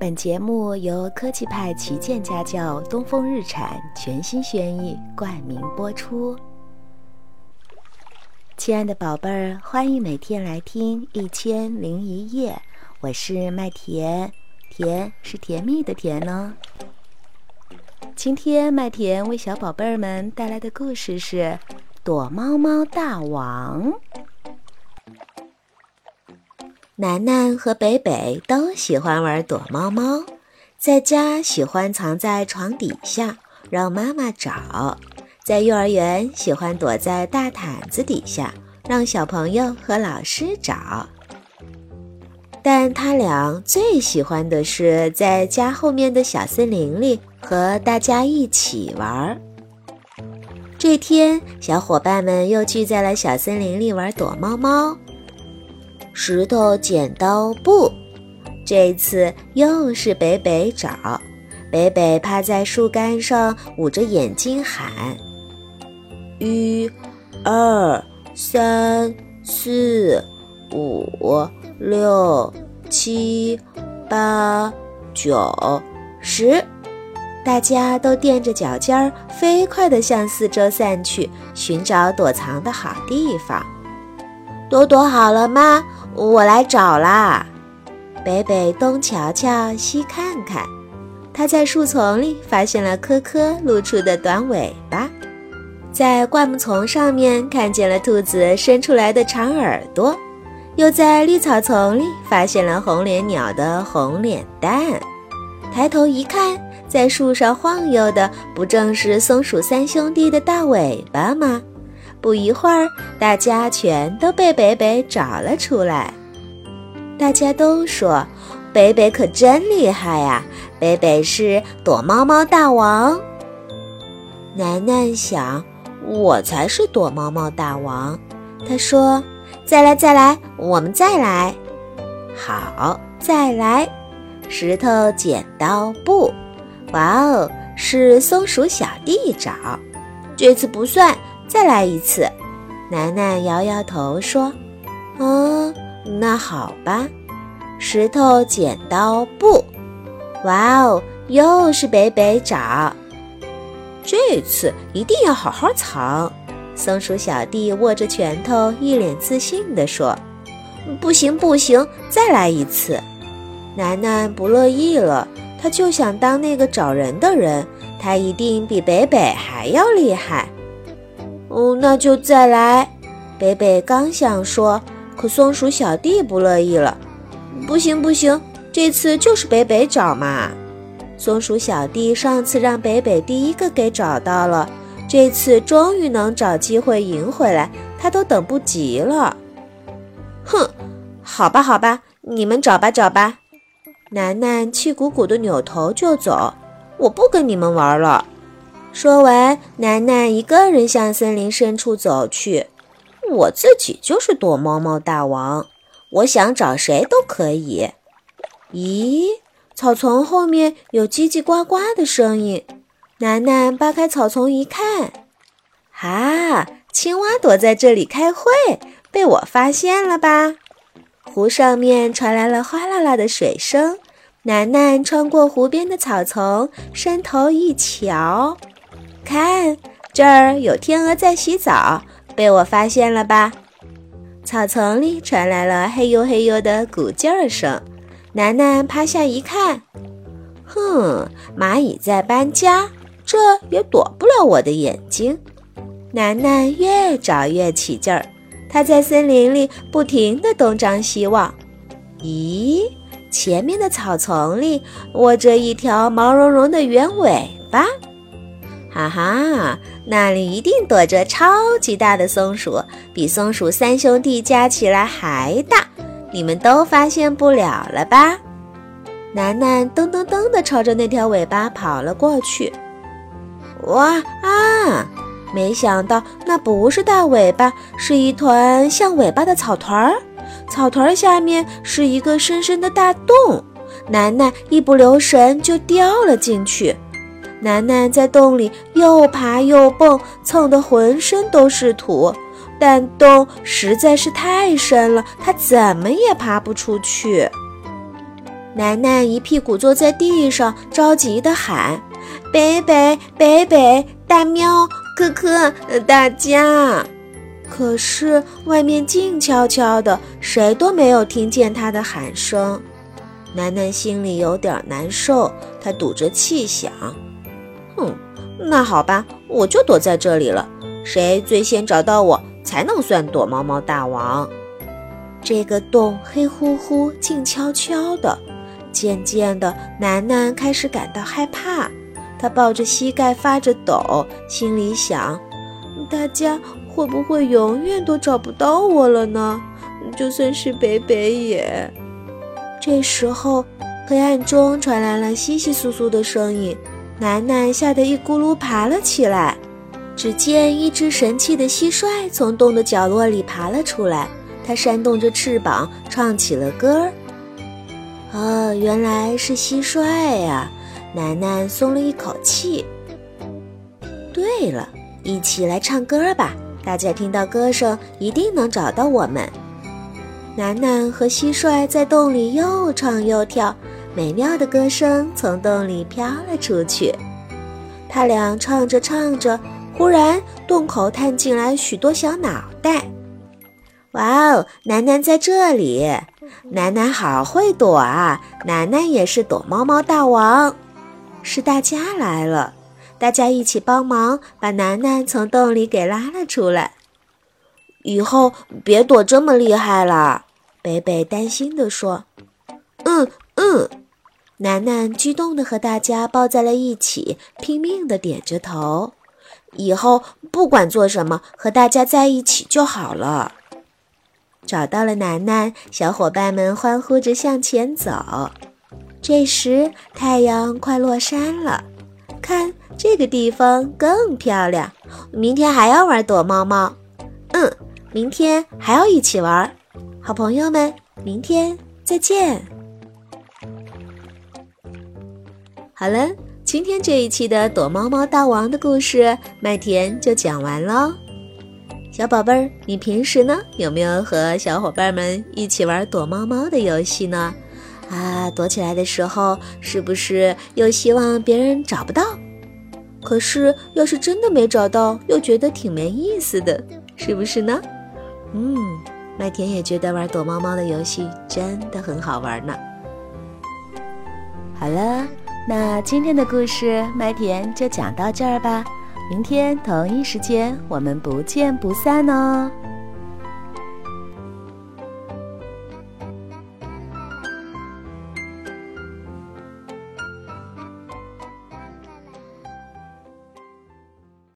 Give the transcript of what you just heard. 本节目由科技派旗舰家教东风日产全新轩逸冠名播出。亲爱的宝贝儿，欢迎每天来听1001夜，我是麦田，甜是甜蜜的甜哦。今天麦田为小宝贝们带来的故事是躲猫猫大王。楠楠和北北都喜欢玩躲猫猫，在家喜欢藏在床底下让妈妈找，在幼儿园喜欢躲在大毯子底下让小朋友和老师找。但他俩最喜欢的是在家后面的小森林里和大家一起玩。这天，小伙伴们又聚在了小森林里玩躲猫猫。石头剪刀布，这次又是北北找。北北趴在树干上捂着眼睛喊：1、2、3、4、5、6、7、8、9、10。大家都垫着脚尖儿，飞快地向四周散去，寻找躲藏的好地方。都躲好了吗？我来找啦！北北东瞧瞧，西看看，他在树丛里发现了科科露出的短尾巴，在灌木丛上面看见了兔子伸出来的长耳朵，又在绿草丛里发现了红脸鸟的红脸蛋。抬头一看，在树上晃悠的不正是松鼠三兄弟的大尾巴吗？不一会儿，大家全都被北北找了出来。大家都说：“北北可真厉害呀！北北是躲猫猫大王。”楠楠想：“我才是躲猫猫大王。”他说：“再来，再来，我们再来。”好，再来。石头剪刀布，哇哦，是松鼠小弟找，这次不算，再来一次。楠楠摇摇头说：“那好吧。”石头剪刀布，哇哦，又是北北找，这次一定要好好藏。松鼠小弟握着拳头，一脸自信地说：“不行，不行，再来一次。”楠楠不乐意了，她就想当那个找人的人，她一定比北北还要厉害。那就再来。北北刚想说，可松鼠小弟不乐意了：“不行不行，这次就是北北找嘛。”松鼠小弟上次让北北第一个给找到了，这次终于能找机会赢回来，他都等不及了。哼，好吧好吧，你们找吧找吧。楠楠气鼓鼓地扭头就走：“我不跟你们玩了。”说完，楠楠一个人向森林深处走去。“我自己就是躲猫猫大王，我想找谁都可以。”咦，草丛后面有叽叽呱呱的声音。楠楠扒开草丛一看，啊，青蛙躲在这里开会，被我发现了吧？湖上面传来了哗啦啦的水声。楠楠穿过湖边的草丛，伸头一瞧，看，这儿有天鹅在洗澡，被我发现了吧？草丛里传来了嘿呦嘿呦的鼓劲儿声。楠楠趴下一看，蚂蚁在搬家，这也躲不了我的眼睛。楠楠越找越起劲儿，她在森林里不停地东张西望。咦，前面的草丛里握着一条毛茸茸的圆尾巴，哈哈，那里一定躲着超级大的松鼠，比松鼠三兄弟加起来还大，你们都发现不了了吧？楠楠噔噔噔地朝着那条尾巴跑了过去。哇啊！没想到那不是大尾巴，是一团像尾巴的草团儿。草团下面是一个深深的大洞，楠楠一不留神就掉了进去。楠楠在洞里又爬又蹦，蹭得浑身都是土，但洞实在是太深了，她怎么也爬不出去。奶奶一屁股坐在地上，着急地喊：“北北北北，大喵，可可，大家！”可是外面静悄悄的，谁都没有听见她的喊声。奶奶心里有点难受，她堵着气想：“哼，那好吧，我就躲在这里了。谁最先找到我，才能算躲猫猫大王。”这个洞黑乎乎、静悄悄的。渐渐的，楠楠开始感到害怕，她抱着膝盖发着抖，心里想：大家会不会永远都找不到我了呢？就算是北北也……这时候，黑暗中传来了窸窸窣窣的声音，楠楠吓得一咕噜爬了起来。只见一只神气的蟋蟀从洞的角落里爬了出来，它扇动着翅膀，唱起了歌儿。哦，原来是蟋蟀呀！楠楠松了一口气。对了，一起来唱歌吧！大家听到歌声，一定能找到我们。楠楠和蟋蟀在洞里又唱又跳，美妙的歌声从洞里飘了出去。他俩唱着唱着，忽然洞口探进来许多小脑袋。哇哦，楠楠在这里！楠楠好会躲啊！楠楠也是躲猫猫大王。是大家来了，大家一起帮忙把楠楠从洞里给拉了出来。以后别躲这么厉害了，北北担心地说。楠楠激动地和大家抱在了一起，拼命地点着头。以后不管做什么，和大家在一起就好了。找到了楠楠，小伙伴们欢呼着向前走。这时太阳快落山了，看这个地方更漂亮。明天还要玩躲猫猫。明天还要一起玩。好朋友们，明天再见。好了，今天这一期的躲猫猫大王的故事，麦田就讲完了。小宝贝儿，你平时呢，有没有和小伙伴们一起玩躲猫猫的游戏呢？啊，躲起来的时候，是不是又希望别人找不到？可是要是真的没找到，又觉得挺没意思的，是不是呢？麦田也觉得玩躲猫猫的游戏真的很好玩呢。好了，那今天的故事麦田就讲到这儿吧。明天同一时间，我们不见不散哦。